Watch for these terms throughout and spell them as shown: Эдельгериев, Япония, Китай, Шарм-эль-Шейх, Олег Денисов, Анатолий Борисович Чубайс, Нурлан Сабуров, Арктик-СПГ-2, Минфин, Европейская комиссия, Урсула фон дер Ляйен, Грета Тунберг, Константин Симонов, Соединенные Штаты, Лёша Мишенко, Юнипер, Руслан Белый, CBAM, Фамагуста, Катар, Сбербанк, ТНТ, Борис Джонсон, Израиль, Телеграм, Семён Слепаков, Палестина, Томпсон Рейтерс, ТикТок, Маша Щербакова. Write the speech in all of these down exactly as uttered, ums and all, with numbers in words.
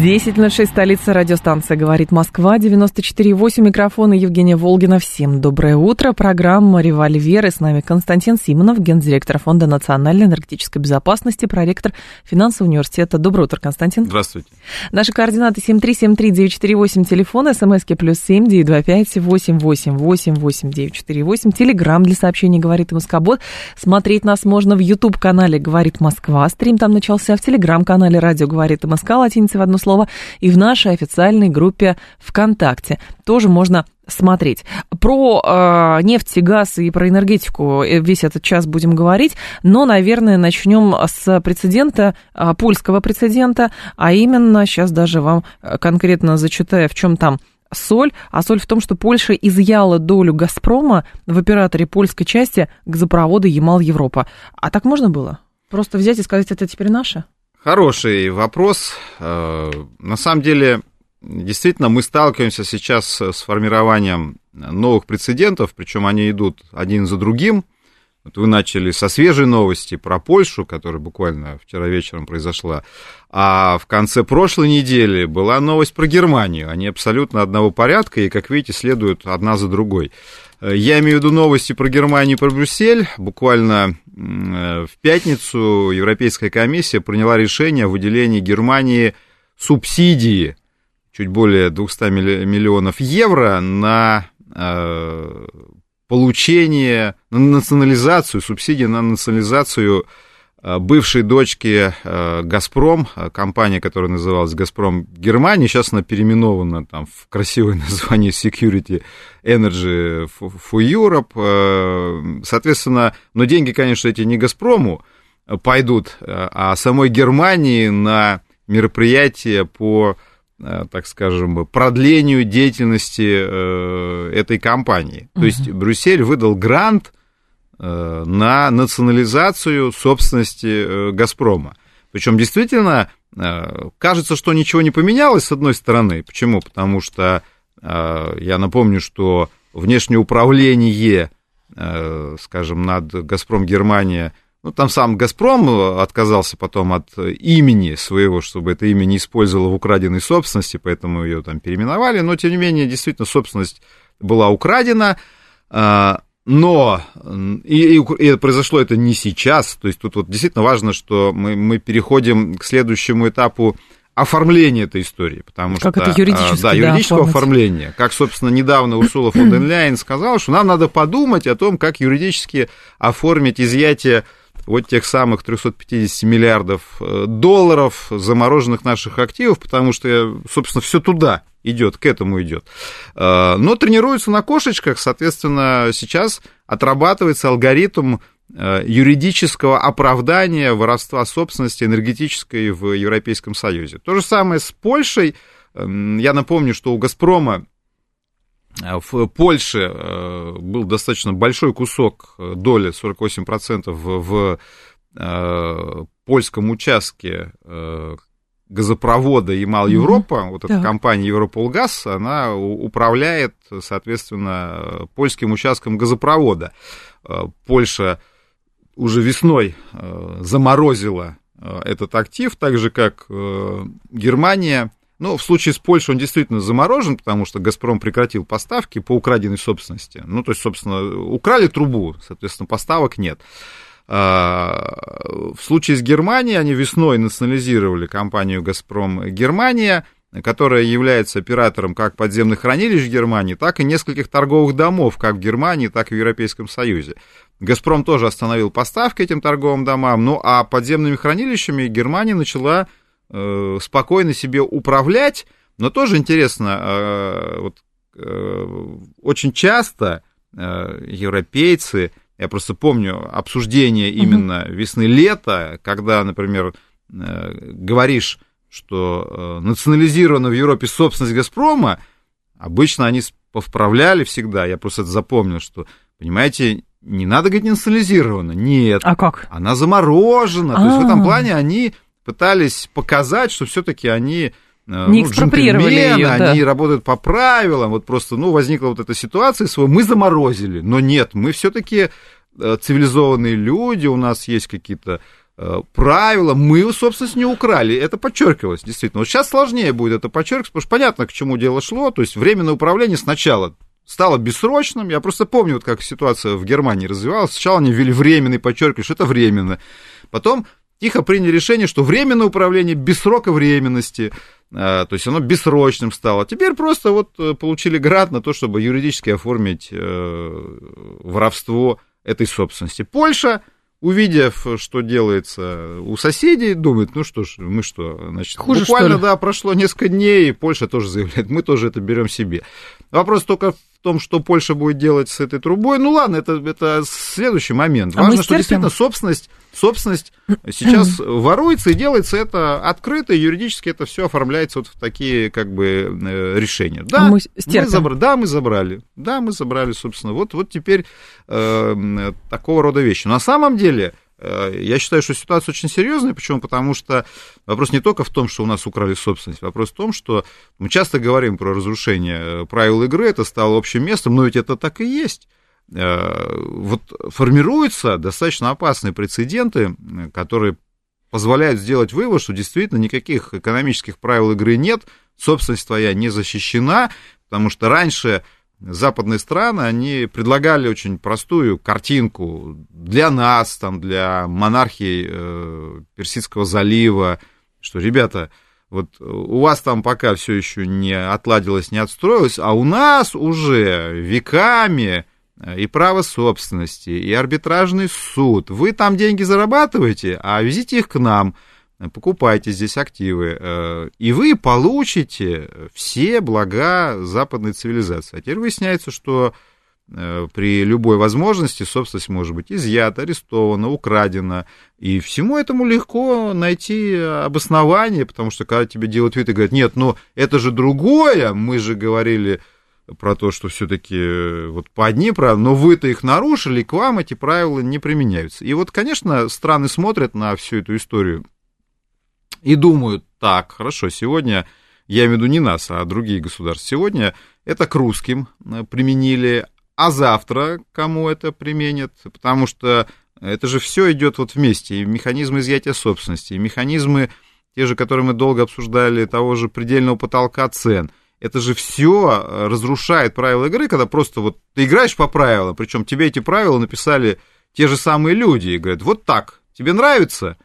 десять ноль шесть, столица, радиостанция «Говорит Москва», девяносто четыре и восемь, микрофона Евгения Волгина. Всем доброе утро, программа «Револьвер», и с нами Константин Симонов, гендиректор Фонда национальной энергетической безопасности, проректор финансового университета. Доброе утро, Константин. Здравствуйте. Наши координаты семь три семь три девять четыре восемь, телефон, смски плюс семь девять два пять восемь восемь восемь восемь девять четыре восемь, телеграмм для сообщений «Говорит Москобот». Смотреть нас можно в ютуб-канале «Говорит Москва», стрим там начался, в телеграм-канале «Радио Говорит Москва», латиница в одно слово, и в нашей официальной группе ВКонтакте. Тоже можно смотреть. Про э, нефть, газ и про энергетику весь этот час будем говорить, но, наверное, начнем с прецедента, э, польского прецедента, а именно, сейчас даже вам конкретно зачитаю, в чем там соль. А соль в том, что Польша изъяла долю «Газпрома» в операторе польской части газопровода «Ямал-Европа». А так можно было? Просто взять и сказать, это теперь наше? Хороший вопрос. На самом деле, действительно, мы сталкиваемся сейчас с формированием новых прецедентов, причем они идут один за другим. Вот вы начали со свежей новости про Польшу, которая буквально вчера вечером произошла, а в конце прошлой недели была новость про Германию. Они абсолютно одного порядка и, как видите, следуют одна за другой. Я имею в виду новости про Германию и про Брюссель. Буквально в пятницу Европейская комиссия приняла решение о выделении Германии субсидии чуть более двести миллионов евро на получение, на национализацию, субсидии на национализацию бывшей дочки «Газпром», компания, которая называлась «Газпром Германия», сейчас она переименована там в красивое название Security Energy for Europe. Соответственно, но деньги, конечно, эти не «Газпрому» пойдут, а самой Германии на мероприятие по, так скажем, продлению деятельности этой компании. Uh-huh. То есть Брюссель выдал грант на национализацию собственности «Газпрома». Причем действительно кажется, что ничего не поменялось, с одной стороны. Почему? Потому что, я напомню, что внешнее управление, скажем, над «Газпром Германия», ну, там сам «Газпром» отказался потом от имени своего, чтобы это имя не использовало в украденной собственности, поэтому ее там переименовали, но, тем не менее, действительно, собственность была украдена. Но и, и, и произошло это не сейчас, то есть тут вот действительно важно, что мы, мы переходим к следующему этапу оформления этой истории, потому как что... это юридически, да, да, юридического оформить. Оформления. Как, собственно, недавно Урсула фон дер Ляйен сказала, что нам надо подумать о том, как юридически оформить изъятие вот тех самых триста пятьдесят миллиардов долларов замороженных наших активов, потому что, собственно, все туда идет, к этому идет. Но тренируются на кошечках, соответственно, сейчас отрабатывается алгоритм юридического оправдания воровства собственности энергетической в Европейском Союзе. То же самое с Польшей. Я напомню, что у «Газпрома» в Польше был достаточно большой кусок доли, сорок восемь процентов в, в польском участке газопровода «Ямал-Европа». Mm-hmm. Вот эта yeah. компания «Европолгаз», она управляет, соответственно, польским участком газопровода. Польша уже весной заморозила этот актив, так же, как Германия. Ну, в случае с Польшей он действительно заморожен, потому что «Газпром» прекратил поставки по украденной собственности. Ну, то есть, собственно, украли трубу, соответственно, поставок нет. В случае с Германией они весной национализировали компанию «Газпром Германия», которая является оператором как подземных хранилищ в Германии, так и нескольких торговых домов, как в Германии, так и в Европейском Союзе. «Газпром» тоже остановил поставки этим торговым домам, ну, а подземными хранилищами Германия начала спокойно себе управлять. Но тоже интересно, вот, очень часто европейцы, я просто помню обсуждение именно весны-лета, когда, например, говоришь, что национализирована в Европе собственность «Газпрома», обычно они повправляли всегда, я просто это запомнил, что Понимаете, не надо говорить национализировано. Нет. А как? Она заморожена. А-а-а. То есть в этом плане они пытались показать, что все-таки они... Не ну, экспроприировали ее, да. Они работают по правилам, вот просто, ну, возникла вот эта ситуация, свою, мы заморозили, но нет, мы все-таки цивилизованные люди, у нас есть какие-то правила, мы ее, собственно, не украли, это подчеркивалось, действительно. Вот сейчас сложнее будет это подчеркивать, потому что понятно, к чему дело шло, то есть временное управление сначала стало бессрочным, я просто помню, вот как ситуация в Германии развивалась, сначала они ввели временный, подчеркивали, что это временно, потом... Тихо приняли решение, что временное управление без срока временности, то есть оно бессрочным стало. Теперь просто вот получили грант на то, чтобы юридически оформить воровство этой собственности. Польша, увидев, что делается у соседей, думает, ну что ж, мы что, значит, хуже, буквально, что да, прошло несколько дней, и Польша тоже заявляет, мы тоже это берем себе. Вопрос только в том, что Польша будет делать с этой трубой. Ну ладно, это, это следующий момент. А важно, что действительно собственность, собственность сейчас воруется и делается это открыто, и юридически это все оформляется вот в такие как бы решения. Да, а мы, мы забрали, да, мы забрали. Да, мы забрали, собственно. Вот, вот теперь э, такого рода вещи. На самом деле... Я считаю, что ситуация очень серьезная. Почему? Потому что вопрос не только в том, что у нас украли собственность. Вопрос в том, что мы часто говорим про разрушение правил игры, это стало общим местом, но ведь это так и есть. Вот формируются достаточно опасные прецеденты, которые позволяют сделать вывод, что действительно никаких экономических правил игры нет, собственность твоя не защищена, потому что раньше... Западные страны, они предлагали очень простую картинку для нас, там, для монархии э, Персидского залива, что, ребята, вот у вас там пока все еще не отладилось, не отстроилось, а у нас уже веками и право собственности, и арбитражный суд. Вы там деньги зарабатываете, а везите их к нам. Покупайте здесь активы, и вы получите все блага западной цивилизации. А теперь выясняется, что при любой возможности собственность может быть изъята, арестована, украдена. И всему этому легко найти обоснование, потому что когда тебе делают вид и говорят, нет, ну это же другое, мы же говорили... про то, что все-таки вот по одни правила, но вы-то их нарушили, и к вам эти правила не применяются. И вот, конечно, страны смотрят на всю эту историю и думают, так, хорошо, сегодня, я имею в виду не нас, а другие государства, сегодня это к русским применили, а завтра кому это применят, потому что это же все идет вот вместе, и механизмы изъятия собственности, и механизмы, те же, которые мы долго обсуждали, того же предельного потолка цен. Это же все разрушает правила игры, когда просто вот ты играешь по правилам, причем тебе эти правила написали те же самые люди и говорят, вот так, тебе нравится?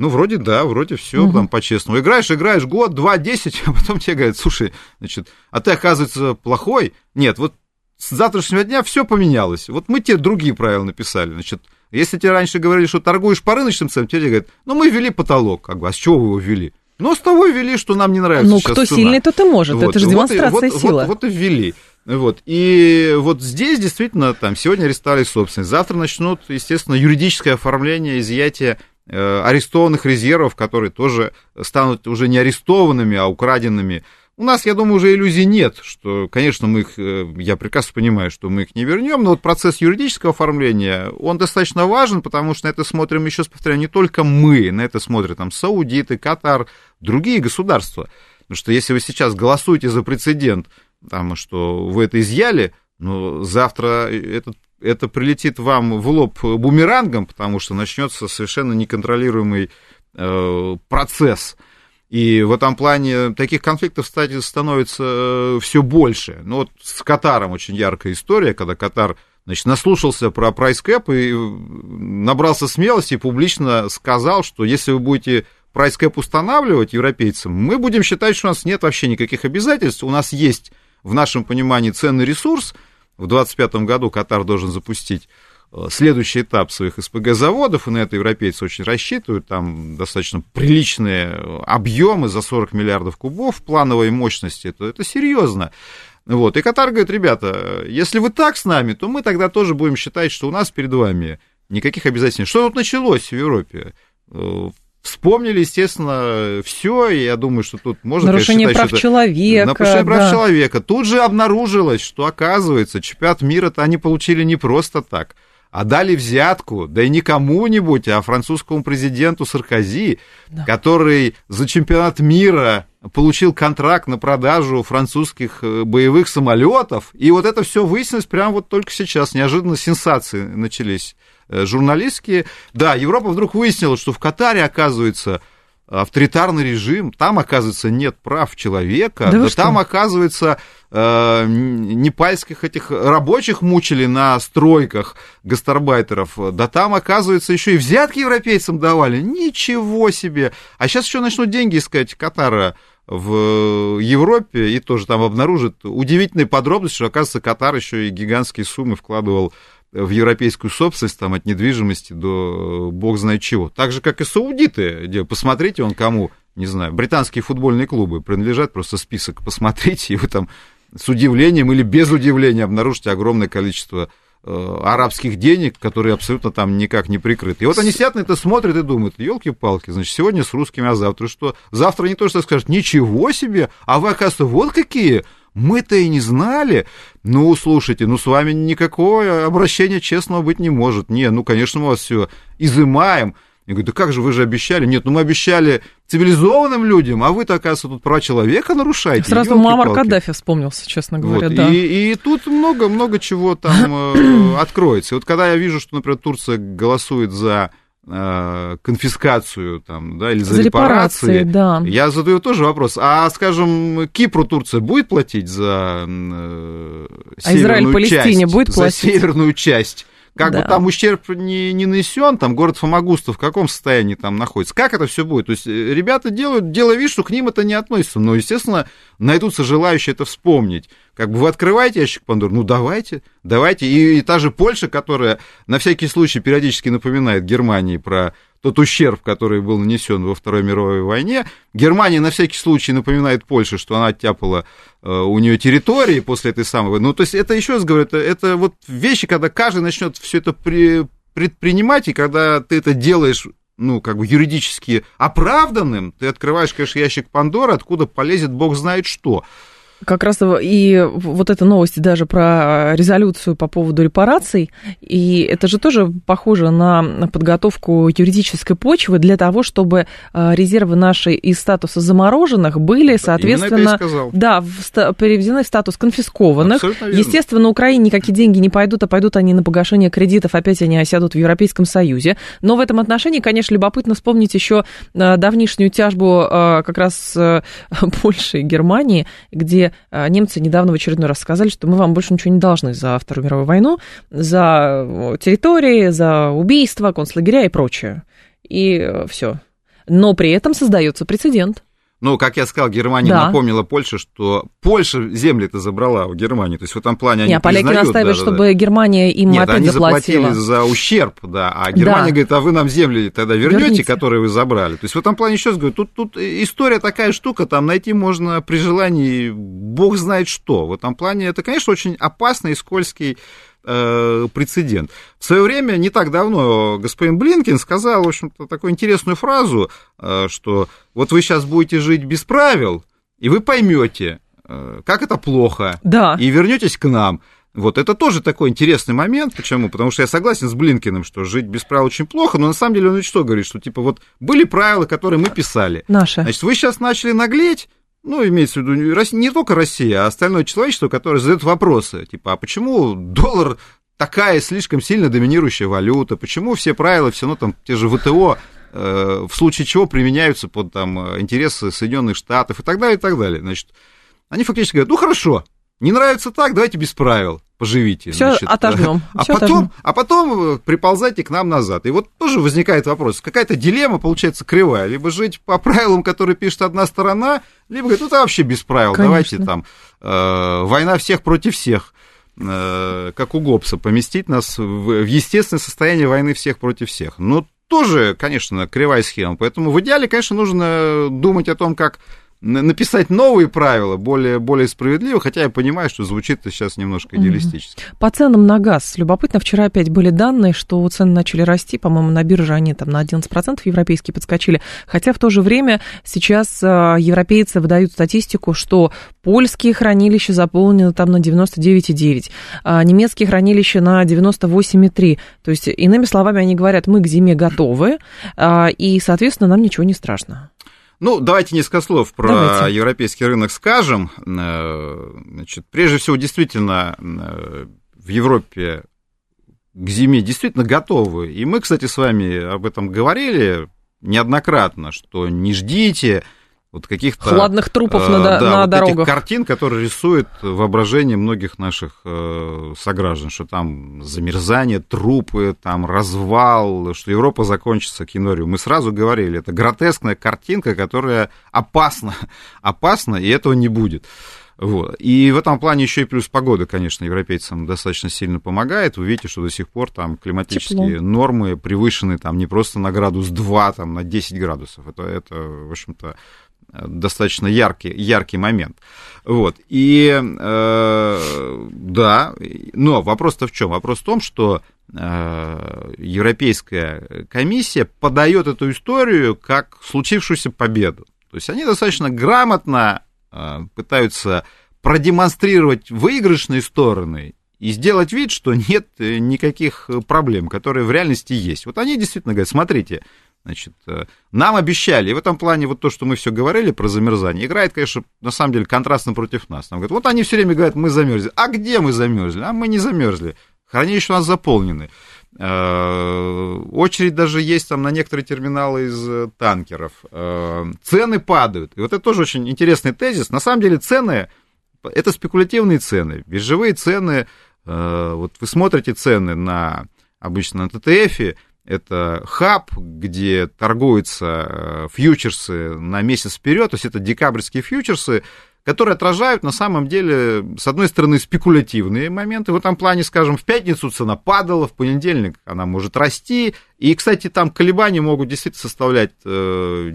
Ну, вроде да, вроде все угу. там по-честному. Играешь, играешь год, два, десять, а потом тебе говорят, слушай, значит, а ты, оказывается, плохой? Нет, вот с завтрашнего дня все поменялось. Вот мы тебе другие правила написали, значит, если тебе раньше говорили, что торгуешь по рыночным ценам, тебе говорят, ну, мы ввели потолок. А с чего вы его ввели? Но с того ввели, что нам не нравится ну, сейчас цена. Ну, кто сильный, тот и может. Вот. Это же демонстрация вот, силы. Вот, вот, вот и ввели. Вот. И вот здесь действительно там сегодня арестовали собственность. Завтра начнут, естественно, юридическое оформление, изъятие э, арестованных резервов, которые тоже станут уже не арестованными, а украденными. У нас, я думаю, уже иллюзий нет, что, конечно, мы их, я прекрасно понимаю, что мы их не вернем, но вот процесс юридического оформления, он достаточно важен, потому что на это смотрим, еще раз повторяю, не только мы, на это смотрят там Саудиты, Катар, другие государства. Потому что если вы сейчас голосуете за прецедент, там, что вы это изъяли, ну, завтра этот это прилетит вам в лоб бумерангом, потому что начнется совершенно неконтролируемый э, процесс. И в этом плане таких конфликтов, кстати, становится все больше. Ну вот с Катаром очень яркая история, когда Катар, значит, наслушался про прайс-кэп и набрался смелости и публично сказал, что если вы будете прайс-кэп устанавливать европейцам, мы будем считать, что у нас нет вообще никаких обязательств, у нас есть в нашем понимании ценный ресурс. В двадцать пятом году Катар должен запустить следующий этап своих эс пэ гэ заводов, и на это европейцы очень рассчитывают, там достаточно приличные объемы за сорок миллиардов кубов плановой мощности, то это серьезно. Вот. И Катар говорит, ребята, если вы так с нами, то мы тогда тоже будем считать, что у нас перед вами никаких обязательств. Что тут началось в Европе? В Вспомнили, естественно, все, и я думаю, что тут можно... Нарушение конечно, считать, прав человека. Нарушение да. прав человека. Тут же обнаружилось, что, оказывается, чемпионат мира-то они получили не просто так, а дали взятку, да и не кому-нибудь, а французскому президенту Саркози, да. который за чемпионат мира получил контракт на продажу французских боевых самолетов. И вот это все выяснилось прямо вот только сейчас. Неожиданно сенсации начались журналистские. Да, Европа вдруг выяснила, что в Катаре, оказывается, авторитарный режим, там, оказывается, нет прав человека, да, да там, оказывается, э, непальских этих рабочих мучили на стройках гастарбайтеров, да там, оказывается, еще и взятки европейцам давали, ничего себе, а сейчас еще начнут деньги искать Катара в Европе, и тоже там обнаружат удивительные подробности, что, оказывается, Катар еще и гигантские суммы вкладывал в европейскую собственность, там, от недвижимости до бог знает чего. Так же, как и саудиты. Посмотрите, он кому, не знаю, британские футбольные клубы принадлежат, просто список посмотрите, и вы там с удивлением или без удивления обнаружите огромное количество э, арабских денег, которые абсолютно там никак не прикрыты. И вот они сидят на это, смотрят и думают, елки-палки, значит, сегодня с русскими, а завтра что? Завтра они тоже скажут, ничего себе, а вы, оказывается, вот какие... Мы-то и не знали. Ну, слушайте, ну, с вами никакое обращение честного быть не может. Не, ну, конечно, мы вас все изымаем. Я говорю, да как же, вы же обещали. Нет, ну, мы обещали цивилизованным людям, а вы-то, оказывается, тут права человека нарушаете. Сразу Муаммар Каддафи вспомнился, честно говоря, вот. да. И, и тут много-много чего там откроется. И вот когда я вижу, что, например, Турция голосует за... конфискацию там, да, или за, за репарации, репарации да. я задаю тоже вопрос, а, скажем, Кипру Турция будет платить за северную а Израиль, Палестине часть? Будет платить? За северную часть. Как да. бы там ущерб не, не нанесен, там город Фомагуста в каком состоянии там находится, как это все будет? То есть ребята делают, делая вид, что к ним это не относится, но, естественно, найдутся желающие это вспомнить. Как бы вы открываете ящик Пандоры, ну давайте, давайте. И, и та же Польша, которая на всякий случай периодически напоминает Германии про тот ущерб, который был нанесен во Второй мировой войне, Германия на всякий случай напоминает Польше, что она оттяпала э, у нее территории после этой самой войны. Ну, то есть это, еще раз говорю, это, это вот вещи, когда каждый начнет все это при, предпринимать, и когда ты это делаешь, ну, как бы юридически оправданным, ты открываешь, конечно, ящик Пандоры, откуда полезет бог знает что. Как раз и вот эта новость даже про резолюцию по поводу репараций, и это же тоже похоже на подготовку юридической почвы для того, чтобы резервы наши из статуса замороженных были, соответственно, да, в, переведены в статус конфискованных. Естественно, Украине никакие деньги не пойдут, а пойдут они на погашение кредитов, опять они осядут в Европейском Союзе. Но в этом отношении, конечно, любопытно вспомнить еще давнишнюю тяжбу как раз Польши и Германии, где немцы недавно в очередной раз сказали, что мы вам больше ничего не должны за Вторую мировую войну, за территории, за убийства, концлагеря и прочее. И все. Но при этом создается прецедент. Ну, как я сказал, Германия да. напомнила Польше, что Польша земли-то забрала у Германии. То есть в этом плане они не, признают. Нет, поляки настаивают, да, чтобы да. Германия им Нет, опять заплатила. Нет, они заплатили за ущерб, да. А Германия да. говорит, а вы нам земли тогда вернете, верните, которые вы забрали. То есть в этом плане еще раз говорю, тут, тут история такая штука, там найти можно при желании бог знает что. В этом плане это, конечно, очень опасный и скользкий э, прецедент. В свое время, не так давно, господин Блинкен сказал, в общем-то, такую интересную фразу, э, что... Вот вы сейчас будете жить без правил, и вы поймете, как это плохо, да. и вернетесь к нам. Вот это тоже такой интересный момент. Почему? Потому что я согласен с Блинкеном, что жить без правил очень плохо, но на самом деле он ведь что говорит, что типа вот были правила, которые мы писали. Наши. Значит, вы сейчас начали наглеть, ну, имеется в виду не только Россия, а остальное человечество, которое задает вопросы, типа, а почему доллар... такая слишком сильно доминирующая валюта, почему все правила, все равно там те же ВТО, э, в случае чего применяются под там интересы Соединенных Штатов и так далее, и так далее. Значит, они фактически говорят, ну хорошо, не нравится так, давайте без правил поживите. Все отожмем. А, а потом приползайте к нам назад. И вот тоже возникает вопрос, какая-то дилемма, получается, кривая, либо жить по правилам, которые пишет одна сторона, либо говорит, ну это вообще без правил, Конечно. давайте там э, война всех против всех. Как у Гоббса, поместить нас в естественное состояние войны всех против всех. Но тоже, конечно, кривая схема. Поэтому в идеале, конечно, нужно думать о том, как написать новые правила, более, более справедливо, хотя я понимаю, что звучит это сейчас немножко идеалистически. Mm-hmm. По ценам на газ. Любопытно, вчера опять были данные, что цены начали расти, по-моему, на бирже они там на одиннадцать процентов европейские подскочили, хотя в то же время сейчас европейцы выдают статистику, что польские хранилища заполнены там на девяносто девять целых девять десятых процента, а немецкие хранилища на девяносто восемь целых три десятых процента. То есть, иными словами, они говорят, мы к зиме готовы, и, соответственно, нам ничего не страшно. Ну, давайте несколько слов про давайте. европейский рынок скажем. Значит, прежде всего, действительно, в Европе к зиме действительно готовы. И мы, кстати, с вами об этом говорили неоднократно, что не ждите вот каких-то... Хладных трупов на, да, на вот дорогах. Картин, которые рисует воображение многих наших сограждан, что там замерзание, трупы, там развал, что Европа закончится к январю. Мы сразу говорили, это гротескная картинка, которая опасна, опасна, и этого не будет. Вот. И в этом плане еще и плюс погода, конечно, европейцам достаточно сильно помогает. Вы видите, что до сих пор там климатические Тепло. нормы превышены там, не просто на градус два, там, на десять градусов. Это, это в общем-то, достаточно яркий, яркий момент. Вот. И э, да, но вопрос-то в чем? Вопрос в том, что э, Европейская комиссия подает эту историю как случившуюся победу. То есть они достаточно грамотно пытаются продемонстрировать выигрышные стороны и сделать вид, что нет никаких проблем, которые в реальности есть. Вот они действительно говорят, смотрите, значит, нам обещали, и в этом плане вот то, что мы все говорили про замерзание, играет, конечно, на самом деле контрастно против нас. Нам говорят, вот они все время говорят, мы замерзли. А где мы замерзли? А мы не замерзли. Хранилища у нас заполнены. Очередь даже есть там на некоторые терминалы из танкеров. Цены падают. И вот это тоже очень интересный тезис. На самом деле цены, это спекулятивные цены. Биржевые цены, вот вы смотрите цены на, обычно на ТТФе, это хаб, где торгуются фьючерсы на месяц вперед, то есть это декабрьские фьючерсы, которые отражают, на самом деле, с одной стороны, спекулятивные моменты. В этом плане, скажем, в пятницу цена падала, в понедельник она может расти. И, кстати, там колебания могут действительно составлять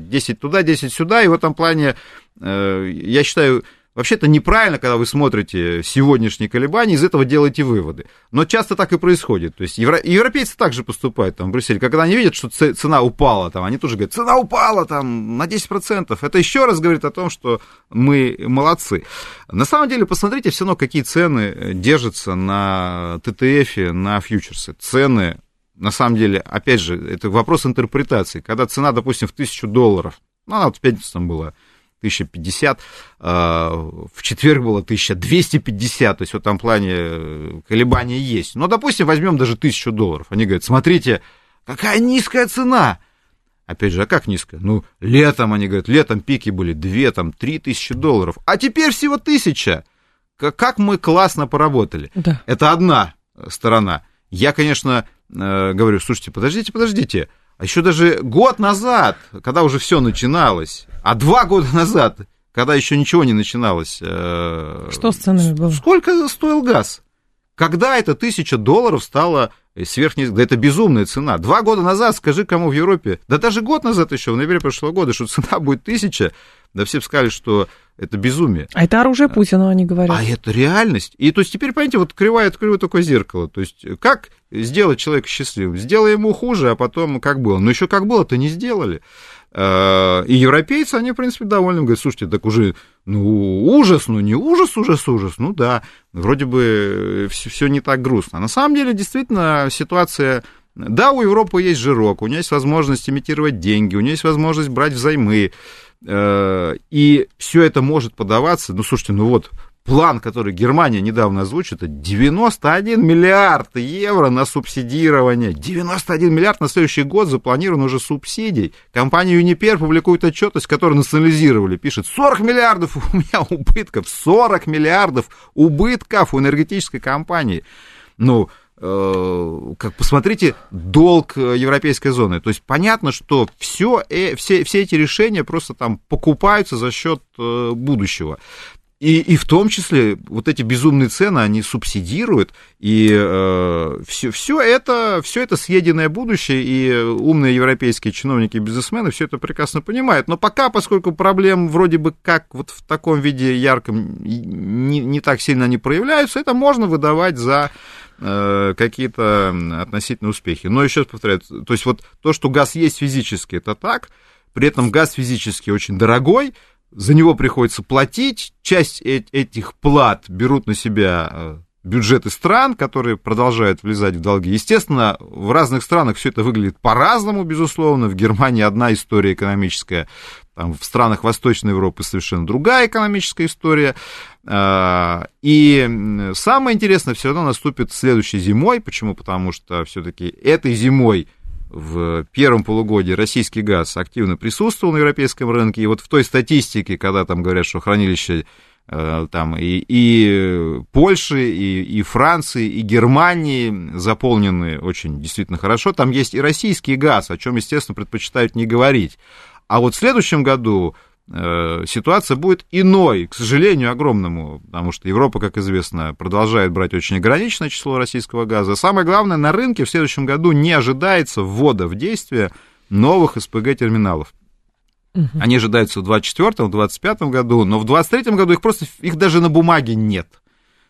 десять туда, десять сюда. И в этом плане, я считаю, вообще-то неправильно, когда вы смотрите сегодняшние колебания, из этого делаете выводы. Но часто так и происходит. То есть евро... европейцы также поступают там, в Брюсселе. Когда они видят, что цена упала, там, они тоже говорят, цена упала там, на десять процентов. Это еще раз говорит о том, что мы молодцы. На самом деле, посмотрите все равно, какие цены держатся на ТТФ, на фьючерсы. Цены, на самом деле, опять же, это вопрос интерпретации. Когда цена, допустим, в тысячу долларов, ну, она вот в пятницу там была, тысяча пятьдесят, в четверг было тысяча двести пятьдесят, то есть в этом плане колебания есть. Но, допустим, возьмем даже тысячу долларов. Они говорят, смотрите, какая низкая цена. Опять же, а как низкая? Ну, летом, они говорят, летом пики были две, три тысячи долларов, а теперь всего тысяча. Как мы классно поработали. Да. Это одна сторона. Я, конечно, говорю, слушайте, подождите, подождите. А еще даже год назад, когда уже все начиналось, а два года назад, когда еще ничего не начиналось... Что с ценами было? Сколько стоил газ? Когда это тысяча долларов стало сверхнизкой? Да это безумная цена. Два года назад, скажи кому в Европе, да даже год назад еще, в ноябре прошлого года, что цена будет тысяча, да все бы сказали, что это безумие. А это оружие Путина, они говорят. А это реальность. И то есть теперь, понимаете, вот кривая, открываю такое зеркало. То есть как сделать человека счастливым? Сделай ему хуже, а потом как было. Но еще как было-то не сделали. И европейцы, они, в принципе, довольны. Говорят, слушайте, так уже, ну, ужас, ну, не ужас, ужас, ужас. Ну, да, вроде бы все не так грустно. На самом деле, действительно, ситуация... Да, у Европы есть жирок, у нее есть возможность имитировать деньги, у нее есть возможность брать взаймы. И все это может подаваться. Ну, слушайте, ну вот план, который Германия недавно озвучила, это девяносто один миллиард евро на субсидирование. девяносто один миллиард на следующий год запланировано уже субсидий. Компания Юнипер публикует отчетность, которую национализировали. Пишет, сорок миллиардов у меня убытков, сорок миллиардов убытков у энергетической компании. Ну, как посмотрите, долг европейской зоны. То есть понятно, что все, все, все эти решения просто там покупаются за счет будущего. И, и в том числе вот эти безумные цены, они субсидируют, и э, все, все, это, все это съеденное будущее, и умные европейские чиновники и бизнесмены все это прекрасно понимают. Но пока, поскольку проблем вроде бы как вот в таком виде ярком не, не так сильно они проявляются, это можно выдавать за э, какие-то относительные успехи. Но еще раз повторяю, то есть вот то, что газ есть физически, это так, при этом газ физически очень дорогой, за него приходится платить, часть этих плат берут на себя бюджеты стран, которые продолжают влезать в долги. Естественно, в разных странах все это выглядит по-разному, безусловно. В Германии одна история экономическая, там, в странах Восточной Европы совершенно другая экономическая история. И самое интересное все равно наступит следующей зимой. Почему? Потому что все-таки этой зимой в первом полугодии российский газ активно присутствовал на европейском рынке, и вот в той статистике, когда там говорят, что хранилища э, там и, и Польши, и, и Франции, и Германии заполнены очень действительно хорошо, там есть и российский газ, о чем, естественно, предпочитают не говорить. А вот в следующем году э, ситуация будет иной, к сожалению, огромному, потому что Европа, как известно, продолжает брать очень ограниченное число российского газа. Самое главное, на рынке в следующем году не ожидается ввода в действие новых эс пэ гэ терминалов. Угу. Они ожидаются в двадцать четвёртом, двадцать пятом году, но в двадцать третьем году их просто, их даже на бумаге нет.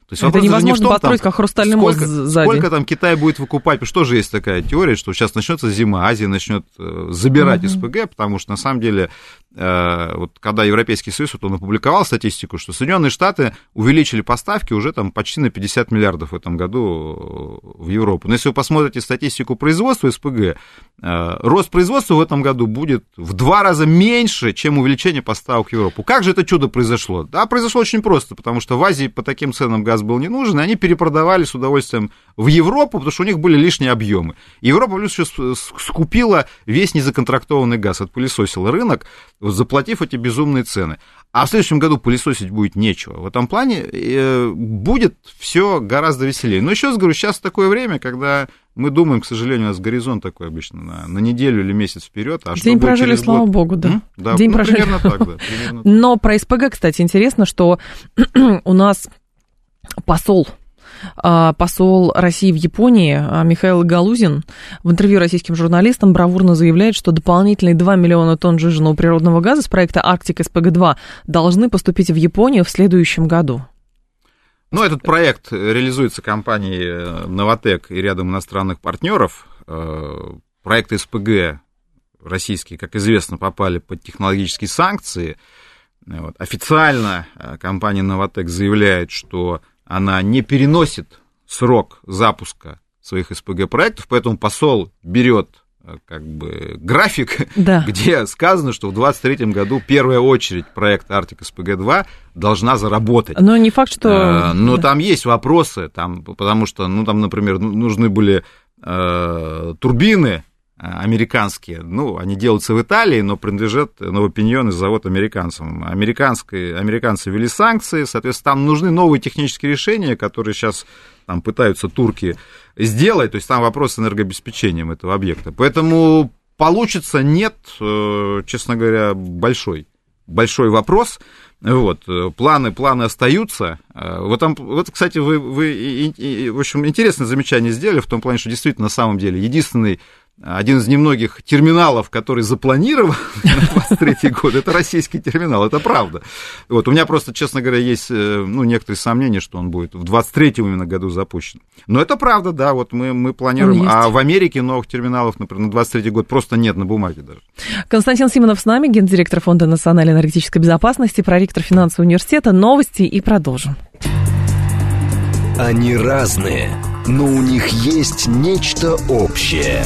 То есть это невозможно построить, как хрустальный мост сзади. Сколько там Китай будет выкупать? Что же есть такая теория, что сейчас начнется зима, Азия начнет забирать uh-huh. эс пэ гэ, потому что на самом деле, вот когда Европейский Союз, вот он опубликовал статистику, что Соединенные Штаты увеличили поставки уже там почти на пятьдесят миллиардов в этом году в Европу. Но если вы посмотрите статистику производства эс пэ гэ, рост производства в этом году будет в два раза меньше, чем увеличение поставок в Европу. Как же это чудо произошло? Да, произошло очень просто, потому что в Азии по таким ценам газ был не нужен, и они перепродавали с удовольствием в Европу, потому что у них были лишние объемы. Европа плюс еще скупила весь незаконтрактованный газ, отпылесосила рынок, заплатив эти безумные цены. А в следующем году пылесосить будет нечего. В этом плане будет все гораздо веселее. Но еще раз говорю, сейчас такое время, когда мы думаем, к сожалению, у нас горизонт такой обычно на, на неделю или месяц вперед. А День прожили, слава год? Богу, да. да День ну, прожили. Примерно так, да. Примерно Но так. Про эс пэ гэ, кстати, интересно, что у нас посол, посол России в Японии Михаил Галузин в интервью российским журналистам бравурно заявляет, что дополнительные два миллиона тонн сжиженного природного газа с проекта «Арктик-СПГ-два» должны поступить в Японию в следующем году. Ну, этот проект реализуется компанией «Новатэк» и рядом иностранных партнеров. Проекты эс пэ гэ российские, как известно, попали под технологические санкции. Вот. Официально компания «Новатэк» заявляет, что она не переносит срок запуска своих эс пэ гэ проектов, поэтому посол берет как бы график, да. где сказано, что в двадцать третьем году первая очередь проекта «Арктик-СПГ-два» должна заработать. Но не факт, что... А, но да. там есть вопросы, там, потому что, ну, там, например, нужны были э, турбины американские. Ну, они делаются в Италии, но принадлежат Новопиньоне, завод американцам. Американские, американцы ввели санкции, соответственно, там нужны новые технические решения, которые сейчас там пытаются турки сделать, то есть там вопрос с энергообеспечением этого объекта. Поэтому получится нет, честно говоря, большой, большой вопрос. Вот, планы, планы остаются. Вот, там, вот кстати, вы, вы, в общем, интересное замечание сделали в том плане, что действительно, на самом деле, единственный один из немногих терминалов, который запланирован на двадцать третий год, это российский терминал, это правда. Вот, у меня просто, честно говоря, есть ну, некоторые сомнения, что он будет в двадцать третьем именно году запущен. Но это правда, да, вот мы, мы планируем. А в Америке новых терминалов, например, на двадцать третий год просто нет на бумаге даже. Константин Симонов с нами, гендиректор Фонда национальной энергетической безопасности, проректор финансового университета. Новости и продолжим. Они разные, но у них есть нечто общее.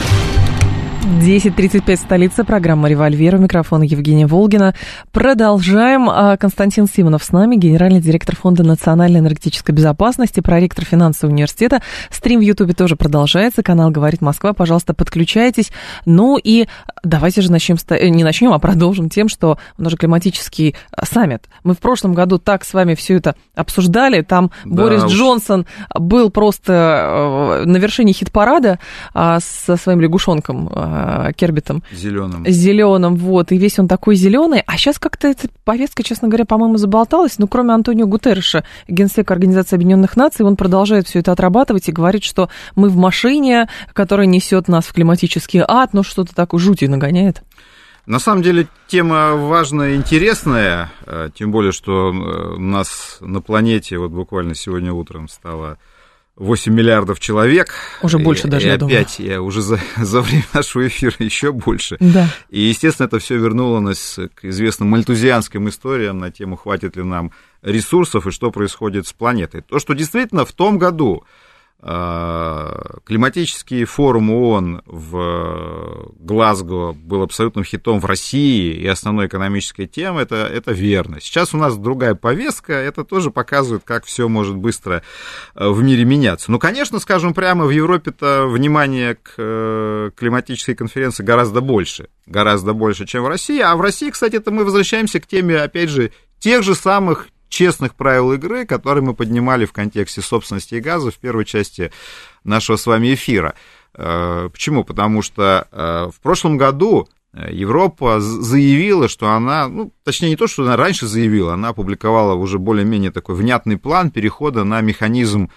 десять тридцать пять, столица, программа «Револьвер», у микрофона Евгения Волгина. Продолжаем. Константин Симонов с нами, генеральный директор Фонда национальной энергетической безопасности, проректор финансового университета. Стрим в Ютубе тоже продолжается, канал «Говорит Москва», пожалуйста, подключайтесь. Ну и давайте же начнем, не начнем, а продолжим тем, что у нас же климатический саммит. Мы в прошлом году так с вами все это обсуждали, там да, Борис уж. Джонсон был просто на вершине хит-парада со своим лягушонком Кербитом. Зеленым. Зеленым, вот. И весь он такой зеленый. А сейчас как-то эта повестка, честно говоря, по-моему, заболталась. Но кроме Антонио Гутерриша, генсека Организации Объединенных Наций, он продолжает все это отрабатывать и говорит, что мы в машине, которая несет нас в климатический ад, но что-то такое жути нагоняет. На самом деле тема важная и интересная, тем более, что у нас на планете вот буквально сегодня утром стало восемь миллиардов человек. Уже больше и, даже, и я думаю. И опять я уже за, за время нашего эфира еще больше. Да. И, естественно, это все вернуло нас к известным мальтузианским историям на тему, хватит ли нам ресурсов и что происходит с планетой. То, что действительно в том году климатический форум ООН в Глазго был абсолютным хитом в России, и основной экономической темой это, это верно. Сейчас у нас другая повестка, это тоже показывает, как все может быстро в мире меняться. Ну, конечно, скажем прямо, в Европе-то внимание к климатической конференции гораздо больше, гораздо больше, чем в России. А в России, кстати, это мы возвращаемся к теме, опять же, тех же самых честных правил игры, которые мы поднимали в контексте собственности и газа в первой части нашего с вами эфира. Почему? Потому что в прошлом году Европа заявила, что она, ну, точнее, не то, что она раньше заявила, она опубликовала уже более-менее такой внятный план перехода на механизм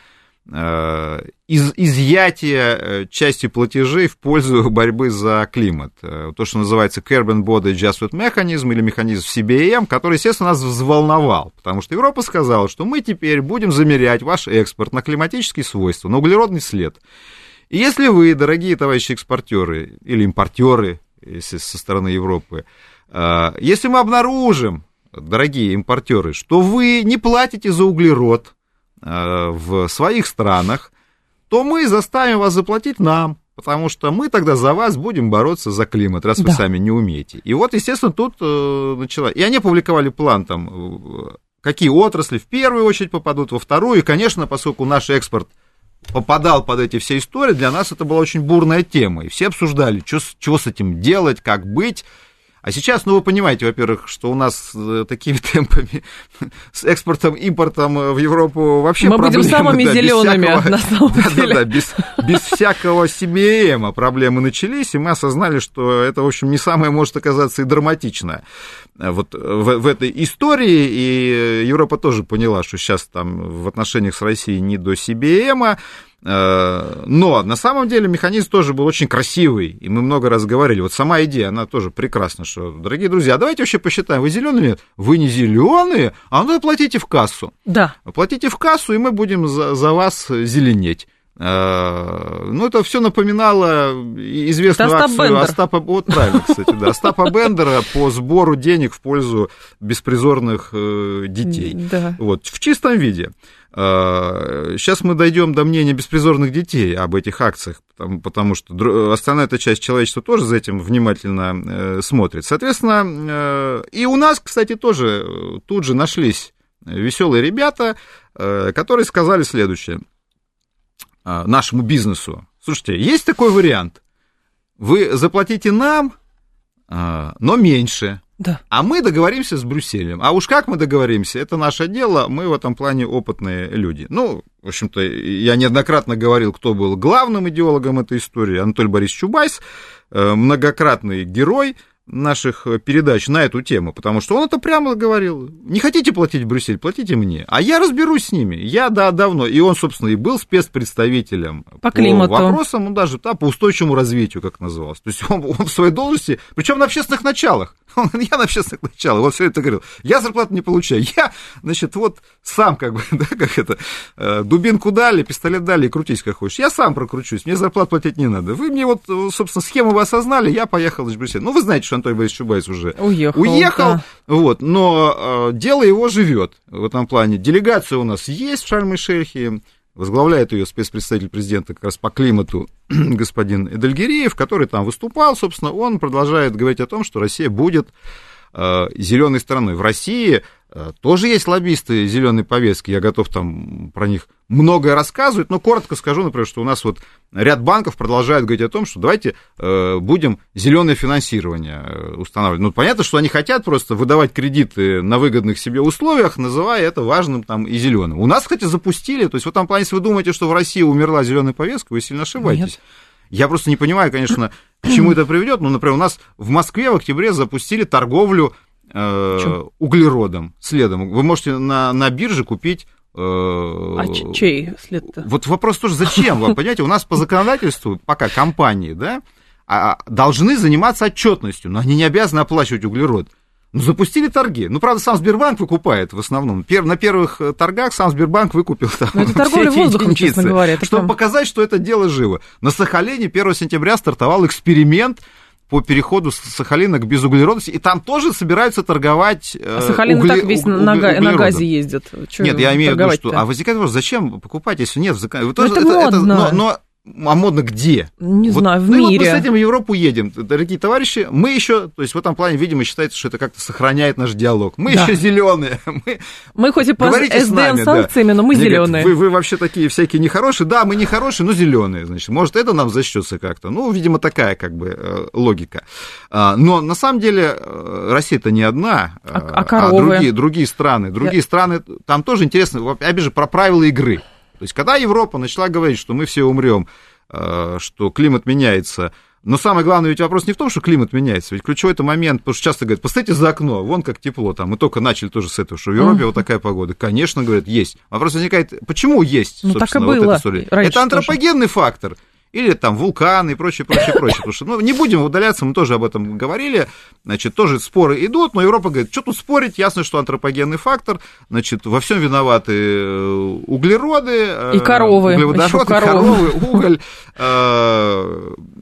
из, изъятия части платежей в пользу борьбы за климат. То, что называется Carbon Border Adjustment Mechanism, или механизм си би эй эм, который, естественно, нас взволновал, потому что Европа сказала, что мы теперь будем замерять ваш экспорт на климатические свойства, на углеродный след. И если вы, дорогие товарищи экспортеры или импортеры, если со стороны Европы, если мы обнаружим, дорогие импортеры, что вы не платите за углерод в своих странах, то мы заставим вас заплатить нам, потому что мы тогда за вас будем бороться за климат, раз да. вы сами не умеете. И вот, естественно, тут начала... И они опубликовали план, там, какие отрасли в первую очередь попадут, во вторую. И, конечно, поскольку наш экспорт попадал под эти все истории, для нас это была очень бурная тема. И все обсуждали, что с этим делать, как быть. А сейчас, ну, вы понимаете, во-первых, что у нас такими темпами с экспортом, импортом в Европу вообще мы проблемы. Мы будем самыми да, зелеными, всякого, на самом да, деле. Да, да, без, без всякого си би эм проблемы начались, и мы осознали, что это, в общем, не самое может оказаться и драматичное. Вот в, в этой истории, и Европа тоже поняла, что сейчас там в отношениях с Россией не до си би эм-а, но на самом деле механизм тоже был очень красивый, и мы много раз говорили. Вот сама идея, она тоже прекрасна, что, дорогие друзья, давайте вообще посчитаем, вы зеленые, вы не зеленые, а ну платите в кассу. Да. Платите в кассу, и мы будем за, за вас зеленеть. Ну, это все напоминало известную Остап акцию Остапа, вот, правильно, кстати, да, Остапа Бендера по сбору денег в пользу беспризорных детей. Да. Вот, в чистом виде. Сейчас мы дойдем до мнения беспризорных детей об этих акциях, потому, потому что остальная эта часть человечества тоже за этим внимательно смотрит. Соответственно, и у нас, кстати, тоже тут же нашлись веселые ребята, которые сказали следующее нашему бизнесу. Слушайте, есть такой вариант. Вы заплатите нам, но меньше. Да. А мы договоримся с Брюсселем. А уж как мы договоримся, это наше дело, мы в этом плане опытные люди. Ну, в общем-то, я неоднократно говорил, кто был главным идеологом этой истории. Анатолий Борисович Чубайс, многократный герой наших передач на эту тему, потому что он это прямо говорил. Не хотите платить в Брюссель, платите мне, а я разберусь с ними. Я, да, давно. И он, собственно, и был спецпредставителем по, по вопросам, он даже да, по устойчивому развитию, как называлось. То есть он, он в своей должности, причем на общественных началах. Он, я на общественных началах, он все это говорил. Я зарплату не получаю. Я, значит, вот сам как бы, да, как это, дубинку дали, пистолет дали, и крутись как хочешь. Я сам прокручусь, мне зарплату платить не надо. Вы мне вот, собственно, схему вы осознали, я поехал из Брюсселя. Ну, вы знаете, что Анатолий Борисович Чубайс уже уехал, уехал да. вот, но э, дело его живет в этом плане. Делегация у нас есть в Шарм-эль-Шейхе, возглавляет ее спецпредставитель президента как раз по климату господин Эдельгериев, который там выступал, собственно, он продолжает говорить о том, что Россия будет э, зеленой страной. В России э, тоже есть лоббисты зеленой повестки, я готов там про них многое рассказывать, но коротко скажу, например, что у нас вот ряд банков продолжают говорить о том, что давайте э, будем зеленое финансирование устанавливать. Ну, понятно, что они хотят просто выдавать кредиты на выгодных себе условиях, называя это важным там и зеленым. У нас, кстати, запустили, то есть в этом плане, если вы думаете, что в России умерла зеленая повестка, вы сильно ошибаетесь. Нет. Я просто не понимаю, конечно, к чему это приведет. Ну, например, у нас в Москве в октябре запустили торговлю э, углеродом, следом. Вы можете на, на бирже купить... А чей след-то? Вот вопрос тоже, зачем? Вы понимаете, у нас по законодательству пока компании, да, должны заниматься отчетностью, но они не обязаны оплачивать углерод. Ну, запустили торги. Ну, правда, сам Сбербанк выкупает в основном. На первых торгах сам Сбербанк выкупил там все эти единицы. Это торговля воздухом, честно говоря. Чтобы показать, что это дело живо. На Сахалине первого сентября стартовал эксперимент по переходу с Сахалина к безуглеродности, и там тоже собираются торговать углеродом. А Сахалин угле... так весь уг... на, га... на газе ездит. Чего нет, я имею в виду, что... А возникает вопрос, зачем покупать, если нет... Вы тоже... это, это модно. Это... Но, но... А модно где? Не вот... знаю, в ну, мире. Ну, вот мы с этим в Европу едем, дорогие товарищи. Мы еще, то есть в этом плане, видимо, считается, что это как-то сохраняет наш диалог. Мы да. еще зеленые. мы... мы хоть и по эс дэ эм санкциями, да. но мы зеленые. Вы, вы вообще такие всякие нехорошие. Да, мы нехорошие, но зеленые. Значит, может, это нам зачтется как-то. Ну, видимо, такая как бы логика. Но на самом деле Россия-то не одна, а, а, а другие, другие страны. Другие Я... страны, там тоже интересно, опять же, про правила игры. То есть, когда Европа начала говорить, что мы все умрем, что климат меняется, но самый главный ведь вопрос не в том, что климат меняется, ведь ключевой-то момент, потому что часто говорят, посмотрите за окно, вон как тепло там, мы только начали тоже с этого, что в Европе mm. вот такая погода, конечно, говорят, есть. Вопрос возникает, почему есть, ну, собственно, так и было. Вот эта история. Это антропогенный тоже. фактор. Или там вулканы и прочее, прочее, прочее. Потому что, ну, не будем удаляться, мы тоже об этом говорили. Значит, тоже споры идут, но Европа говорит, что тут спорить, ясно, что антропогенный фактор, значит, во всем виноваты углероды. И коровы. Углеводороды, коровы, уголь.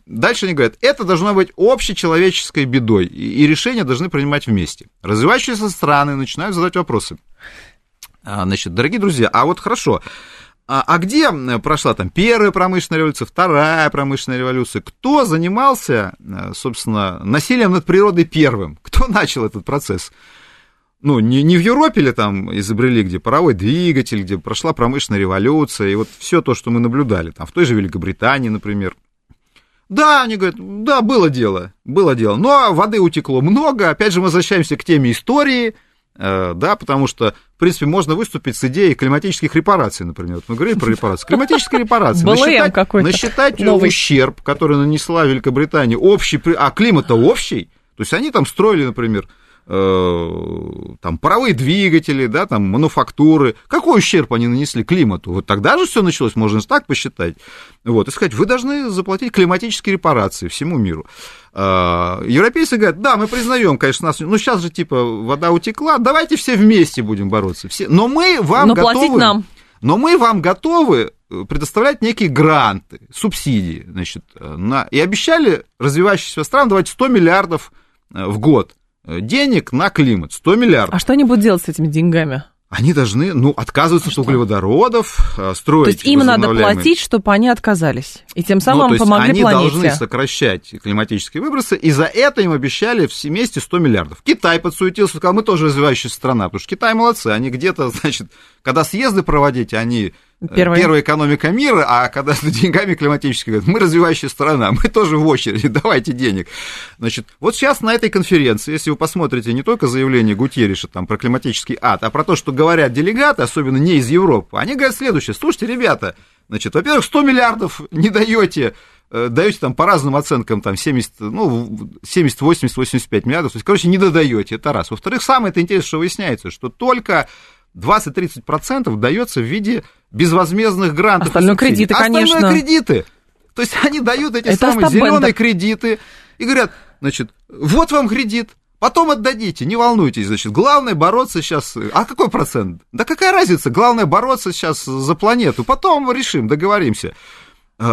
Дальше они говорят, это должно быть общечеловеческой бедой, и решения должны принимать вместе. Развивающиеся страны начинают задавать вопросы. Значит, дорогие друзья, а вот хорошо... А где прошла там первая промышленная революция, вторая промышленная революция? Кто занимался, собственно, насилием над природой первым? Кто начал этот процесс? Ну, не, не в Европе ли там изобрели, где паровой двигатель, где прошла промышленная революция, и вот все то, что мы наблюдали, там в той же Великобритании, например. Да, они говорят, да, было дело, было дело, но воды утекло много, опять же, мы возвращаемся к теме истории, да, потому что, в принципе, можно выступить с идеей климатических репараций, например. Вот мы говорили про репарации. Климатические репарации. Насчитать, насчитать ущерб, который нанесла Великобритания, общий, а климат-то общий. То есть они там строили, например, там паровые двигатели, да, там мануфактуры. Какой ущерб они нанесли климату? Вот тогда же все началось, можно так посчитать. Вот, и сказать, вы должны заплатить климатические репарации всему миру. Европейцы говорят, да, мы признаем, конечно, нас, ну сейчас же типа вода утекла, давайте все вместе будем бороться. Все, но мы вам но готовы, нам. но мы вам готовы предоставлять некие гранты, субсидии, значит, на, и обещали развивающимся странам давать сто миллиардов в год. Денег на климат, сто миллиардов. А что они будут делать с этими деньгами? Они должны, ну, отказываться а от углеводородов, строить. То есть им надо платить, чтобы они отказались, и тем самым ну, помогли они планете. Они должны сокращать климатические выбросы, и за это им обещали вместе сто миллиардов. Китай подсуетился, сказал, мы тоже развивающаяся страна, потому что Китай молодцы, они где-то, значит, когда съезды проводить, они... Первый. Первая экономика мира, а когда с деньгами климатически говорят, мы развивающая страна, мы тоже в очереди, давайте денег. Значит, вот сейчас на этой конференции, если вы посмотрите не только заявление Гутерриша там про климатический ад, а про то, что говорят делегаты, особенно не из Европы, они говорят следующее, слушайте, ребята, значит, во-первых, сто миллиардов не даете, даете там по разным оценкам там семьдесят, ну, семьдесят, восемьдесят, восемьдесят пять миллиардов, то есть, короче, не додаете, это раз. Во-вторых, самое интересное, что выясняется, что только двадцать-тридцать процентов дается в виде безвозмездных грантов. Остальное кредиты, конечно. Остальное кредиты. То есть они дают эти Это самые зеленые кредиты и говорят, значит, вот вам кредит, потом отдадите, не волнуйтесь, значит, главное бороться сейчас... А какой процент? Да какая разница? Главное бороться сейчас за планету, потом решим, договоримся.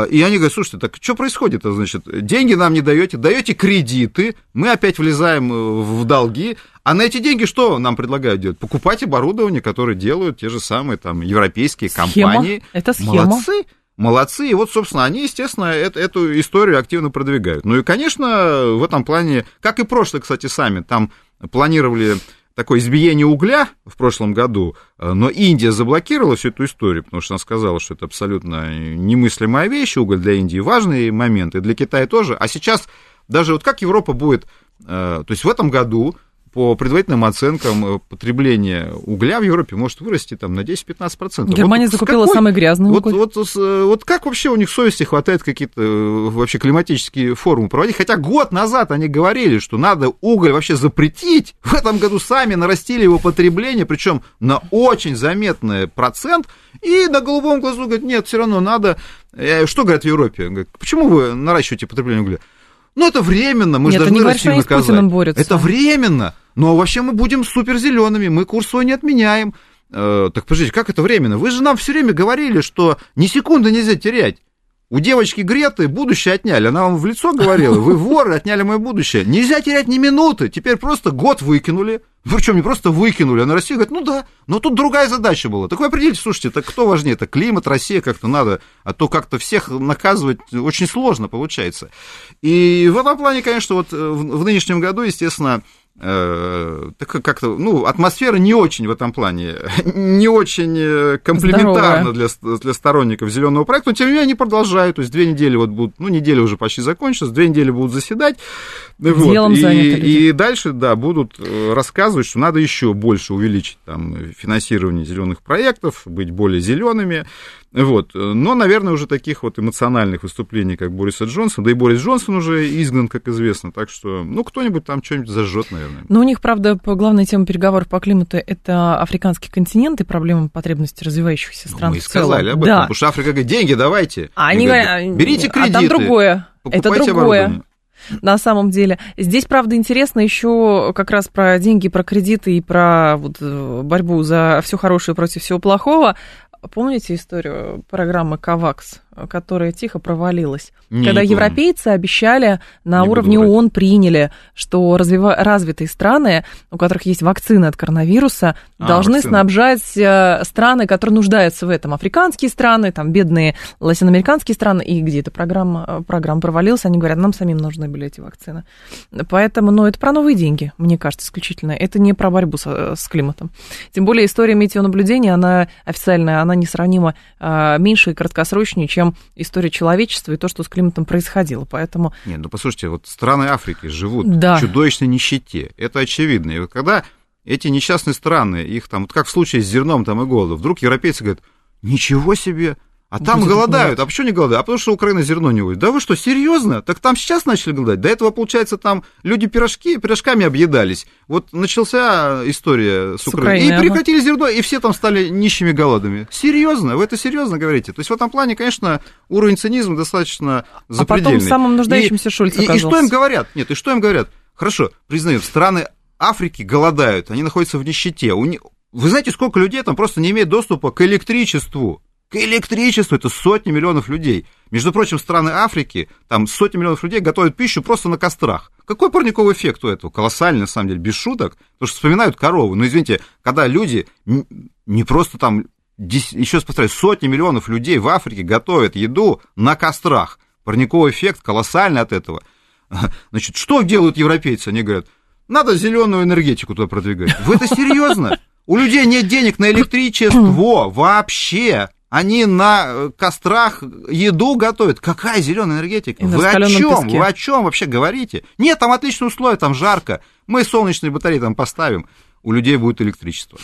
И они говорят, слушайте, так что происходит-то, значит, деньги нам не даете, даете кредиты, мы опять влезаем в долги, а на эти деньги что нам предлагают делать? Покупать оборудование, которое делают те же самые там европейские схема. компании. Это схема. Молодцы, молодцы. И вот, собственно, они, естественно, эту, эту историю активно продвигают. Ну и, конечно, в этом плане, как и прошлый, кстати, саммит, там планировали... такое избиение угля в прошлом году, но Индия заблокировала всю эту историю, потому что она сказала, что это абсолютно немыслимая вещь, уголь для Индии важный момент, и для Китая тоже. А сейчас даже вот как Европа будет, то есть в этом году по предварительным оценкам потребление угля в Европе может вырасти там, на десять-пятнадцать процентов. Германия вот закупила какой, самый грязный уголь. Вот, вот, вот как вообще у них совести хватает какие-то вообще климатические форумы проводить? Хотя год назад они говорили, что надо уголь вообще запретить. В этом году сами нарастили его потребление, причем на очень заметный процент. И на голубом глазу говорят, нет, все равно надо... Что говорят в Европе? Говорят, почему вы наращиваете потребление угля? Ну, это временно, мы Нет, же должны Россию наказать. Это временно, но вообще мы будем суперзелеными, мы курс свой не отменяем. Э, так подождите, как это временно? Вы же нам все время говорили, что ни секунды нельзя терять. У девочки Греты будущее отняли, она вам в лицо говорила, вы воры, отняли мое будущее. Нельзя терять ни минуты, теперь просто год выкинули. Причем не просто выкинули, а на Россию говорят, ну да, но тут другая задача была. Так вы определите, слушайте, так кто важнее, это климат, Россия как-то надо, а то как-то всех наказывать очень сложно получается. И в этом плане, конечно, вот в нынешнем году, естественно, э, так как-то, ну, атмосфера не очень в этом плане, не очень комплиментарна для, для сторонников зеленого проекта, но тем не менее они продолжают, то есть две недели вот будут, ну, неделя уже почти закончилась, две недели будут заседать. Делом вот, заняты и, люди. И дальше, да, будут рассказывать, что надо еще больше увеличить там, финансирование зеленых проектов, быть более зелеными. Вот. Но, наверное, уже таких вот эмоциональных выступлений, как Бориса Джонсона, да и Борис Джонсон уже изгнан, как известно, так что, ну, кто-нибудь там что-нибудь зажжет, наверное. Но у них, правда, главная тема переговоров по климату – это африканский континент и проблема потребностей развивающихся стран. Ну, мы и сказали об этом, да. Потому что Африка говорит, деньги давайте, они... говорят, берите кредиты, а там другое. Покупайте это другое. Оборудование. На самом деле. Здесь, правда, интересно еще как раз про деньги, про кредиты и про вот борьбу за все хорошее против всего плохого. Помните историю программы «Ковакс», которая тихо провалилась? Не, Когда не европейцы помню. Обещали, на не уровне ООН приняли, что развива... развитые страны, у которых есть вакцины от коронавируса, а, должны вакцины. снабжать страны, которые нуждаются в этом. Африканские страны, там, бедные латиноамериканские страны. И где эта программа, программа провалилась, они говорят, нам самим нужны были эти вакцины. Поэтому, ну, это про новые деньги, мне кажется, исключительно. Это не про борьбу с, с климатом. Тем более история метеонаблюдения, она официальная, она несравнимо а, меньше и краткосрочнее, чем история человечества и то, что с климатом происходило. Поэтому... Нет, ну послушайте, вот страны Африки живут да. в чудовищной нищете. Это очевидно. И вот когда эти несчастные страны, их там, вот как в случае с зерном там, и голодом, вдруг европейцы говорят, ничего себе, а там Будет голодают. Нет. А почему не голодают? А потому что Украина зерно не возит. Да вы что, серьезно? Так там сейчас начали голодать? До этого, получается, там люди пирожки, пирожками объедались. Вот начался история с, с Украиной. Украины, и прекратили ага. зерно, и все там стали нищими голодами. Серьезно? Вы это серьезно говорите? То есть в этом плане, конечно, уровень цинизма достаточно запредельный. А потом самым нуждающимся и, Шульц оказался. И, и что им говорят? Нет, и что им говорят? Хорошо, признаю, страны Африки голодают, они находятся в нищете. Вы знаете, сколько людей там просто не имеет доступа к электричеству? К электричеству, это сотни миллионов людей. Между прочим, страны Африки, там сотни миллионов людей готовят пищу просто на кострах. Какой парниковый эффект у этого? Колоссальный, на самом деле, без шуток, потому что вспоминают корову. Но, извините, когда люди не просто там, еще раз повторяю, сотни миллионов людей в Африке готовят еду на кострах. Парниковый эффект колоссальный от этого. Значит, что делают европейцы? Они говорят, надо зеленую энергетику туда продвигать. Вы это серьезно? У людей нет денег на электричество вообще. Они на кострах еду готовят. Какая зеленая энергетика? Вы о чем? Вы о чем вообще говорите? Нет, там отличные условия, там жарко. Мы солнечные батареи там поставим, у людей будет электричество.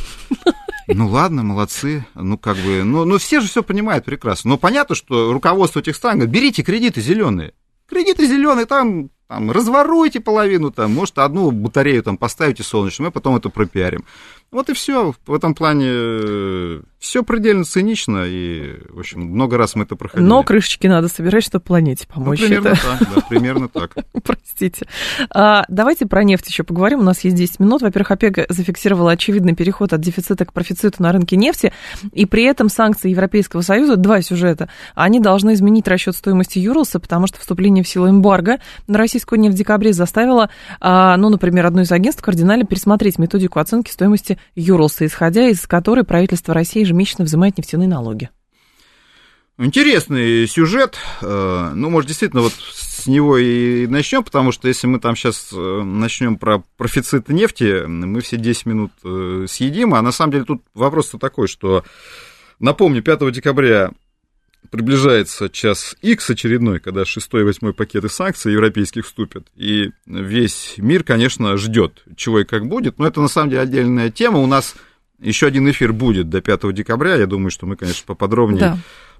Ну ладно, молодцы. Ну, как бы. Ну, ну все же все понимают прекрасно. Но понятно, что руководство этих стран говорит: берите кредиты зеленые. Кредиты зеленые, там там, разворуйте половину, там, может, одну батарею там поставите солнечную, мы потом это пропиарим. Вот и все. В этом плане все предельно цинично, и, в общем, много раз мы это проходили. Но крышечки надо собирать, чтобы планете помочь. Ну, примерно это. так, да, примерно так. Простите. Давайте про нефть еще поговорим, у нас есть десять минут. Во-первых, ОПЕК зафиксировала очевидный переход от дефицита к профициту на рынке нефти, и при этом санкции Европейского Союза, два сюжета, они должны изменить расчет стоимости Юралса, потому что вступление в силу эмбарго на российскую нефть в декабре заставило, ну, например, одну из агентств кардинально пересмотреть методику оценки стоимости Юралса, исходя из которой правительство России ежемесячно взимает нефтяные налоги. Интересный сюжет. Ну, может, действительно, вот с него и начнем, потому что если мы там сейчас начнем про профицит нефти, мы все десять минут съедим. А на самом деле тут вопрос-то такой, что, напомню, пятого декабря приближается час X очередной, когда шестой и восьмой пакеты санкций европейских вступят, и весь мир, конечно, ждет, чего и как будет, но это на самом деле отдельная тема. У нас еще один эфир будет до пятого декабря, я думаю, что мы, конечно, поподробнее да.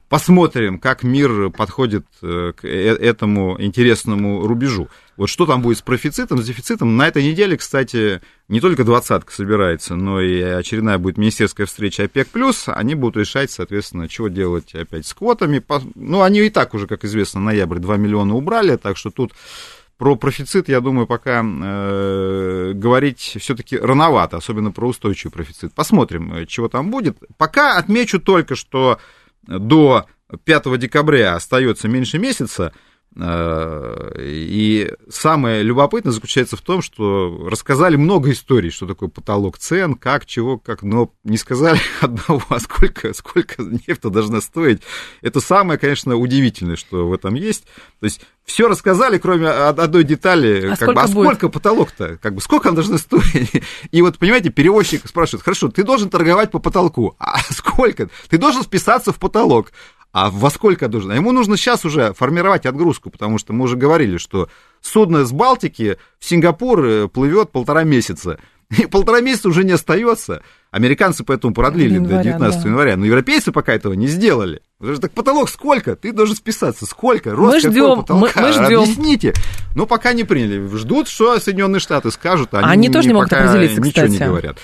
посмотрим, как мир подходит к этому интересному рубежу. Вот что там будет с профицитом, с дефицитом. На этой неделе, кстати, не только двадцатка собирается, но и очередная будет министерская встреча ОПЕК+. Они будут решать, соответственно, чего делать опять с квотами. Ну, они и так уже, как известно, ноябрь два миллиона убрали, так что тут про профицит, я думаю, пока э, говорить все-таки рановато, особенно про устойчивый профицит. Посмотрим, чего там будет. Пока отмечу только, что до пятого декабря остается меньше месяца, и самое любопытное заключается в том, что рассказали много историй, что такое потолок цен, как, чего, как, но не сказали одного, а сколько, сколько нефть должна стоить. Это самое, конечно, удивительное, что в этом есть. То есть все рассказали, кроме одной детали, а как сколько, бы, а сколько потолок-то, как бы, сколько он должен стоить? И вот, понимаете, перевозчик спрашивает: хорошо, ты должен торговать по потолку, а сколько? Ты должен вписаться в потолок. А во сколько должен? А ему нужно сейчас уже формировать отгрузку, потому что мы уже говорили, что судно с Балтики в Сингапур плывет полтора месяца. И полтора месяца уже не остается. Американцы поэтому продлили января, до девятнадцатого января. Но европейцы пока этого не сделали. Так потолок сколько? Ты должен списаться. Сколько? Рост мы ждем, потолка? Мы, мы ждем. Объясните. Но пока не приняли. Ждут, что Соединенные Штаты скажут. Они, они тоже не могут определиться, ничего, кстати, не говорят.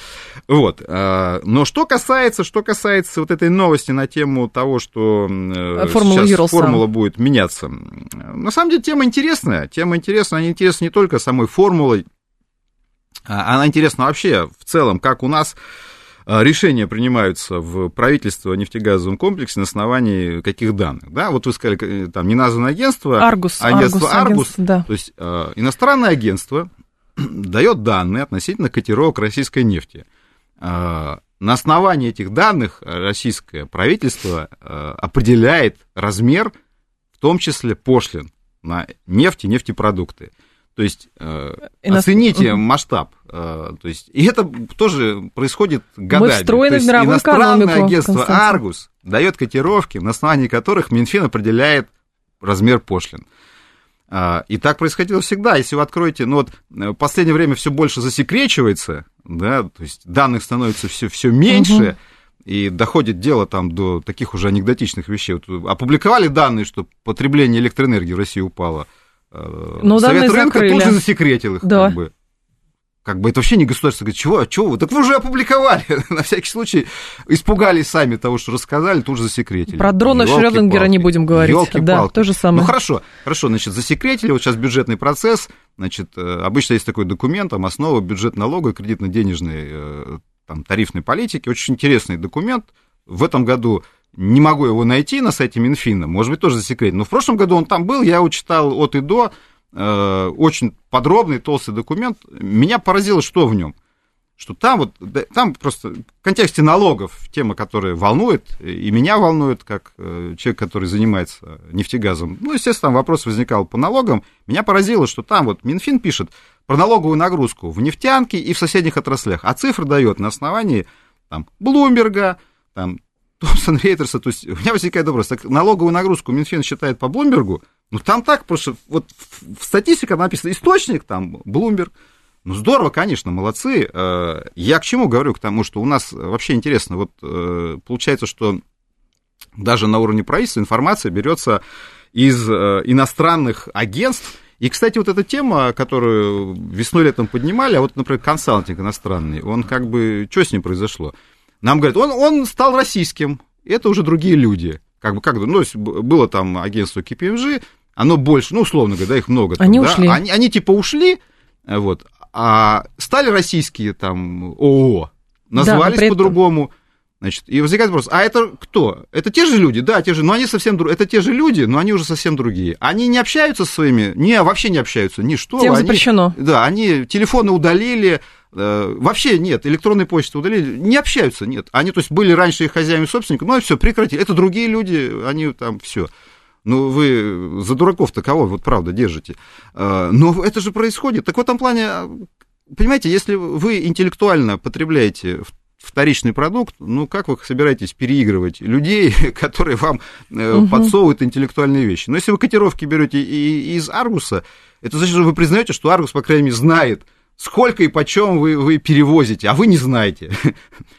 Вот. Но что касается, что касается вот этой новости на тему того, что формула сейчас формула будет меняться. На самом деле тема интересная. Тема интересная. Она интересна не только самой формулой. Она интересна вообще в целом, как у нас решения принимаются в правительство нефтегазовом комплексе на основании каких данных. Да? Вот вы сказали, там неназванное агентство. Аргус. Агентство Аргус. Аргус, да. То есть иностранное агентство дает данные относительно котировок российской нефти. На основании этих данных российское правительство определяет размер, в том числе пошлин на нефть и нефтепродукты. То есть э, оцените масштаб. Э, то есть, и это тоже происходит годами. Мы встроены в мировую экономику. Иностранное агентство «Аргус» дает котировки, на основании которых Минфин определяет размер пошлин. Э, и так происходило всегда. Если вы откроете... Ну, вот в последнее время все больше засекречивается, да, то есть данных становится все меньше, угу. и доходит дело там до таких уже анекдотичных вещей. Вот опубликовали данные, что потребление электроэнергии в России упало. Но Совет рынка закрыли. Тут же засекретил их, да. как бы. Как бы это вообще не государство. Говорит, чего, чего вы? Так вы уже опубликовали. На всякий случай испугались сами того, что рассказали, тут же засекретили. Про дрона Шрёдингера не будем говорить. Ёлки-палки. Да, то же самое. Ну, хорошо, хорошо, значит, засекретили. Вот сейчас бюджетный процесс. Значит, обычно есть такой документ, там, основа бюджет налога и кредитно-денежной там, тарифной политики. Очень интересный документ. В этом году не могу его найти на сайте Минфина, может быть, тоже засекретен. Но в прошлом году он там был, я его читал от и до, э, очень подробный, толстый документ. Меня поразило, что в нем. Что там вот, да, там просто в контексте налогов тема, которая волнует, и меня волнует, как э, человек, который занимается нефтегазом. Ну, естественно, там вопрос возникал по налогам. Меня поразило, что там вот Минфин пишет про налоговую нагрузку в нефтянке и в соседних отраслях, а цифры дает на основании там Блумберга, там, Томпсон Рейтерса, то есть у меня возникает вопрос, так налоговую нагрузку Минфин считает по Блумбергу, ну там так, просто вот в статистике написано, источник там, Блумберг, ну здорово, конечно, молодцы, я к чему говорю, к тому, что у нас вообще интересно, вот получается, что даже на уровне правительства информация берется из иностранных агентств, И, кстати, вот эта тема, которую весной-летом поднимали, а вот, например, консалтинг иностранный, он как бы... Что с ним произошло? Нам говорят, он, он стал российским, это уже другие люди. Как бы, как, ну, было там агентство Кей Пи Эм Джи, оно больше, ну, условно говоря, да, их много. Там, они да? ушли. Они, они типа ушли, вот, а стали российские там ООО, назвались да, по-другому. Значит, и возникает вопрос, а это кто? Это те же люди, да, те же, но они совсем другие. Это те же люди, но они уже совсем другие. Они не общаются с своими, не, вообще не общаются, ни что. Тем они, запрещено. Да, они телефоны удалили, э, вообще нет, электронные почты удалили, не общаются, нет. Они, то есть, были раньше их хозяевами и собственниками, ну и все, прекратили. Это другие люди, они там все. Ну, вы за дураков-то кого, вот правда, держите. Э, но это же происходит. Так в этом плане, понимаете, если вы интеллектуально потребляете вторичный продукт, ну, как вы собираетесь переигрывать людей, которые вам угу. подсовывают интеллектуальные вещи? Но если вы котировки берете и из Аргуса, это значит, что вы признаете, что Аргус, по крайней мере, знает, сколько и почем вы, вы перевозите, а вы не знаете.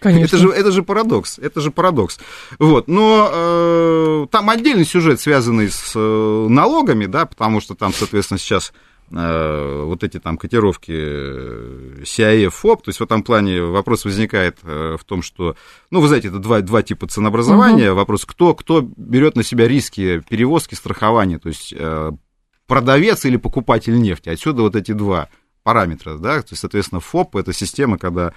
Конечно. Это же, это же парадокс, это же парадокс. Вот, но э, там отдельный сюжет, связанный с э, налогами, да, потому что там, соответственно, сейчас... вот эти там котировки Си Ай Эф, Эф О Пи, то есть в этом плане вопрос возникает в том, что, ну, вы знаете, это два, два типа ценообразования, угу. вопрос, кто, кто берет на себя риски перевозки, страхования, то есть продавец или покупатель нефти, отсюда вот эти два параметра, да, то есть, соответственно, ФОП – это система, когда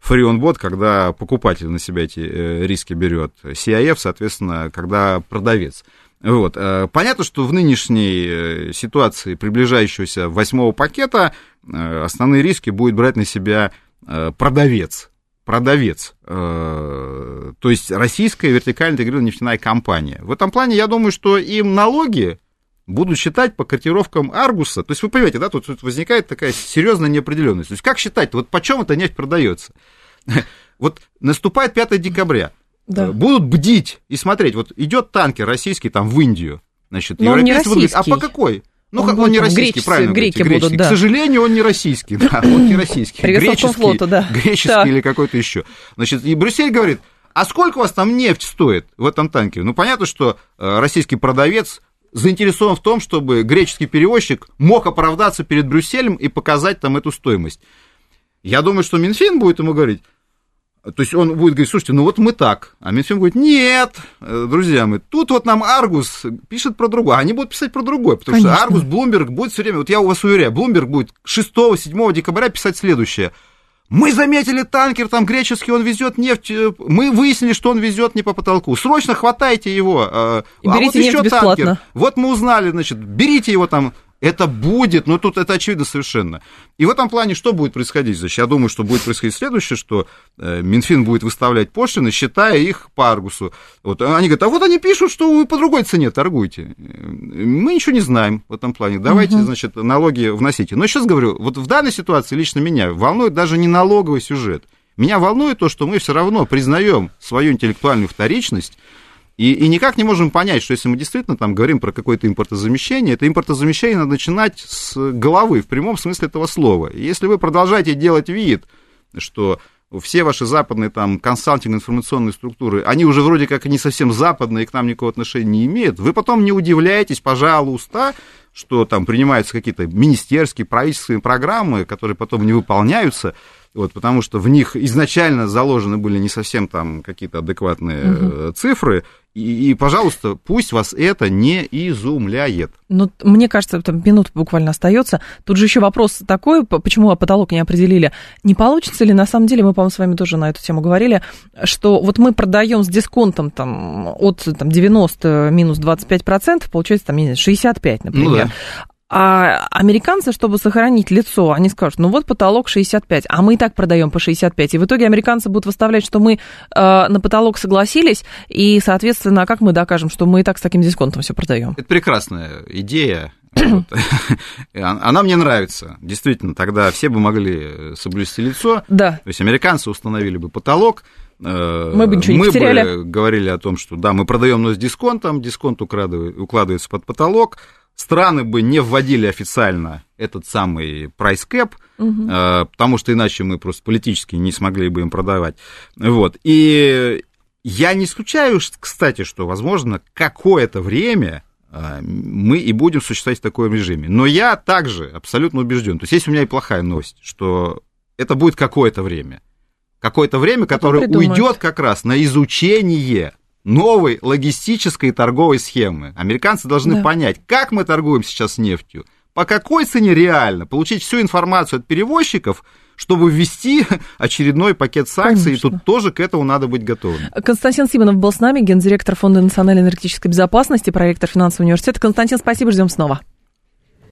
free on board, когда покупатель на себя эти риски берет, Си Ай Эф, соответственно, когда продавец. Вот. Понятно, что в нынешней ситуации приближающегося восьмого пакета основные риски будет брать на себя продавец. Продавец. То есть российская вертикально интегрированная нефтяная компания. В этом плане, я думаю, что им налоги будут считать по котировкам Аргуса. То есть вы понимаете, да, тут, тут возникает такая серьезная неопределенность. То есть как считать, вот почем эта нефть продается? Вот наступает пятое декабря. Да. Будут бдить и смотреть. Вот идет танкер российский там в Индию. Значит, но он не российский. Будут... А по какой? Ну, он, как... он не российский, греческий, правильно греки говорите, будут, да. К сожалению, он не российский. Да, он не российский. Греческий, флоту, да. Греческий да. или какой-то еще. Значит, и Брюссель говорит, а сколько у вас там нефть стоит в этом танкере? Ну, понятно, что российский продавец заинтересован в том, чтобы греческий перевозчик мог оправдаться перед Брюсселем и показать там эту стоимость. Я думаю, что Минфин будет ему говорить, то есть он будет говорить, слушайте, ну вот мы так. А Минфин говорит, нет, друзья мои, тут вот нам Аргус пишет про другое. Они будут писать про другое, потому Конечно. Что Аргус, Bloomberg будет все время, вот я у вас уверяю, Bloomberg будет шестого-седьмого декабря писать следующее. Мы заметили танкер, там греческий, он везет нефть, мы выяснили, что он везет не по потолку. Срочно хватайте его. А вот еще танкер. Вот мы узнали, значит, берите его там. Это будет, но тут это очевидно совершенно. И в этом плане что будет происходить? Значит, я думаю, что будет происходить следующее, что Минфин будет выставлять пошлины, считая их по Аргусу. Вот. Они говорят, а вот они пишут, что вы по другой цене торгуете. Мы ничего не знаем в этом плане. Давайте, угу. значит, налоги вносите. Но сейчас говорю, вот в данной ситуации лично меня волнует даже не налоговый сюжет. Меня волнует то, что мы все равно признаем свою интеллектуальную вторичность, И, и никак не можем понять, что если мы действительно там говорим про какое-то импортозамещение, это импортозамещение надо начинать с головы, в прямом смысле этого слова. И если вы продолжаете делать вид, что все ваши западные там консалтинг-информационные структуры, они уже вроде как не совсем западные, к нам никакого отношения не имеют, вы потом не удивляетесь, пожалуйста, что там принимаются какие-то министерские, правительственные программы, которые потом не выполняются, вот, потому что в них изначально заложены были не совсем там какие-то адекватные угу. цифры, и, и, пожалуйста, пусть вас это не изумляет. Ну, мне кажется, там минута буквально остается. Тут же еще вопрос такой, почему потолок не определили. Не получится ли, на самом деле, мы, по-моему, с вами тоже на эту тему говорили, что вот мы продаем с дисконтом там, от там, девяносто минус двадцать пять процентов, получается, там, не знаю, шестьдесят пять, например. Ну, да. А американцы, чтобы сохранить лицо, они скажут, ну вот потолок шестьдесят пять, а мы и так продаем по шестьдесят пять. И в итоге американцы будут выставлять, что мы э, на потолок согласились, и, соответственно, как мы докажем, что мы и так с таким дисконтом все продаем? Это прекрасная идея. Вот. Она мне нравится. Действительно, тогда все бы могли соблюсти лицо. Да. То есть американцы установили бы потолок. Мы бы ничего не потеряли. Мы бы говорили о том, что да, мы продаем, но с дисконтом, дисконт укладывается под потолок. Страны бы не вводили официально этот самый price cap, угу. потому что иначе мы просто политически не смогли бы им продавать. Вот. И я не исключаю, кстати, что, возможно, какое-то время мы и будем существовать в таком режиме. Но я также абсолютно убежден, то есть есть у меня и плохая новость, что это будет какое-то время, какое-то время, которое уйдет как раз на изучение новой логистической и торговой схемы. Американцы должны да. понять, как мы торгуем сейчас нефтью, по какой цене реально, получить всю информацию от перевозчиков, чтобы ввести очередной пакет санкций, Конечно. И тут тоже к этому надо быть готовым. Константин Симонов был с нами, гендиректор Фонда национальной энергетической безопасности, проректор финансового университета. Константин, спасибо, ждем снова.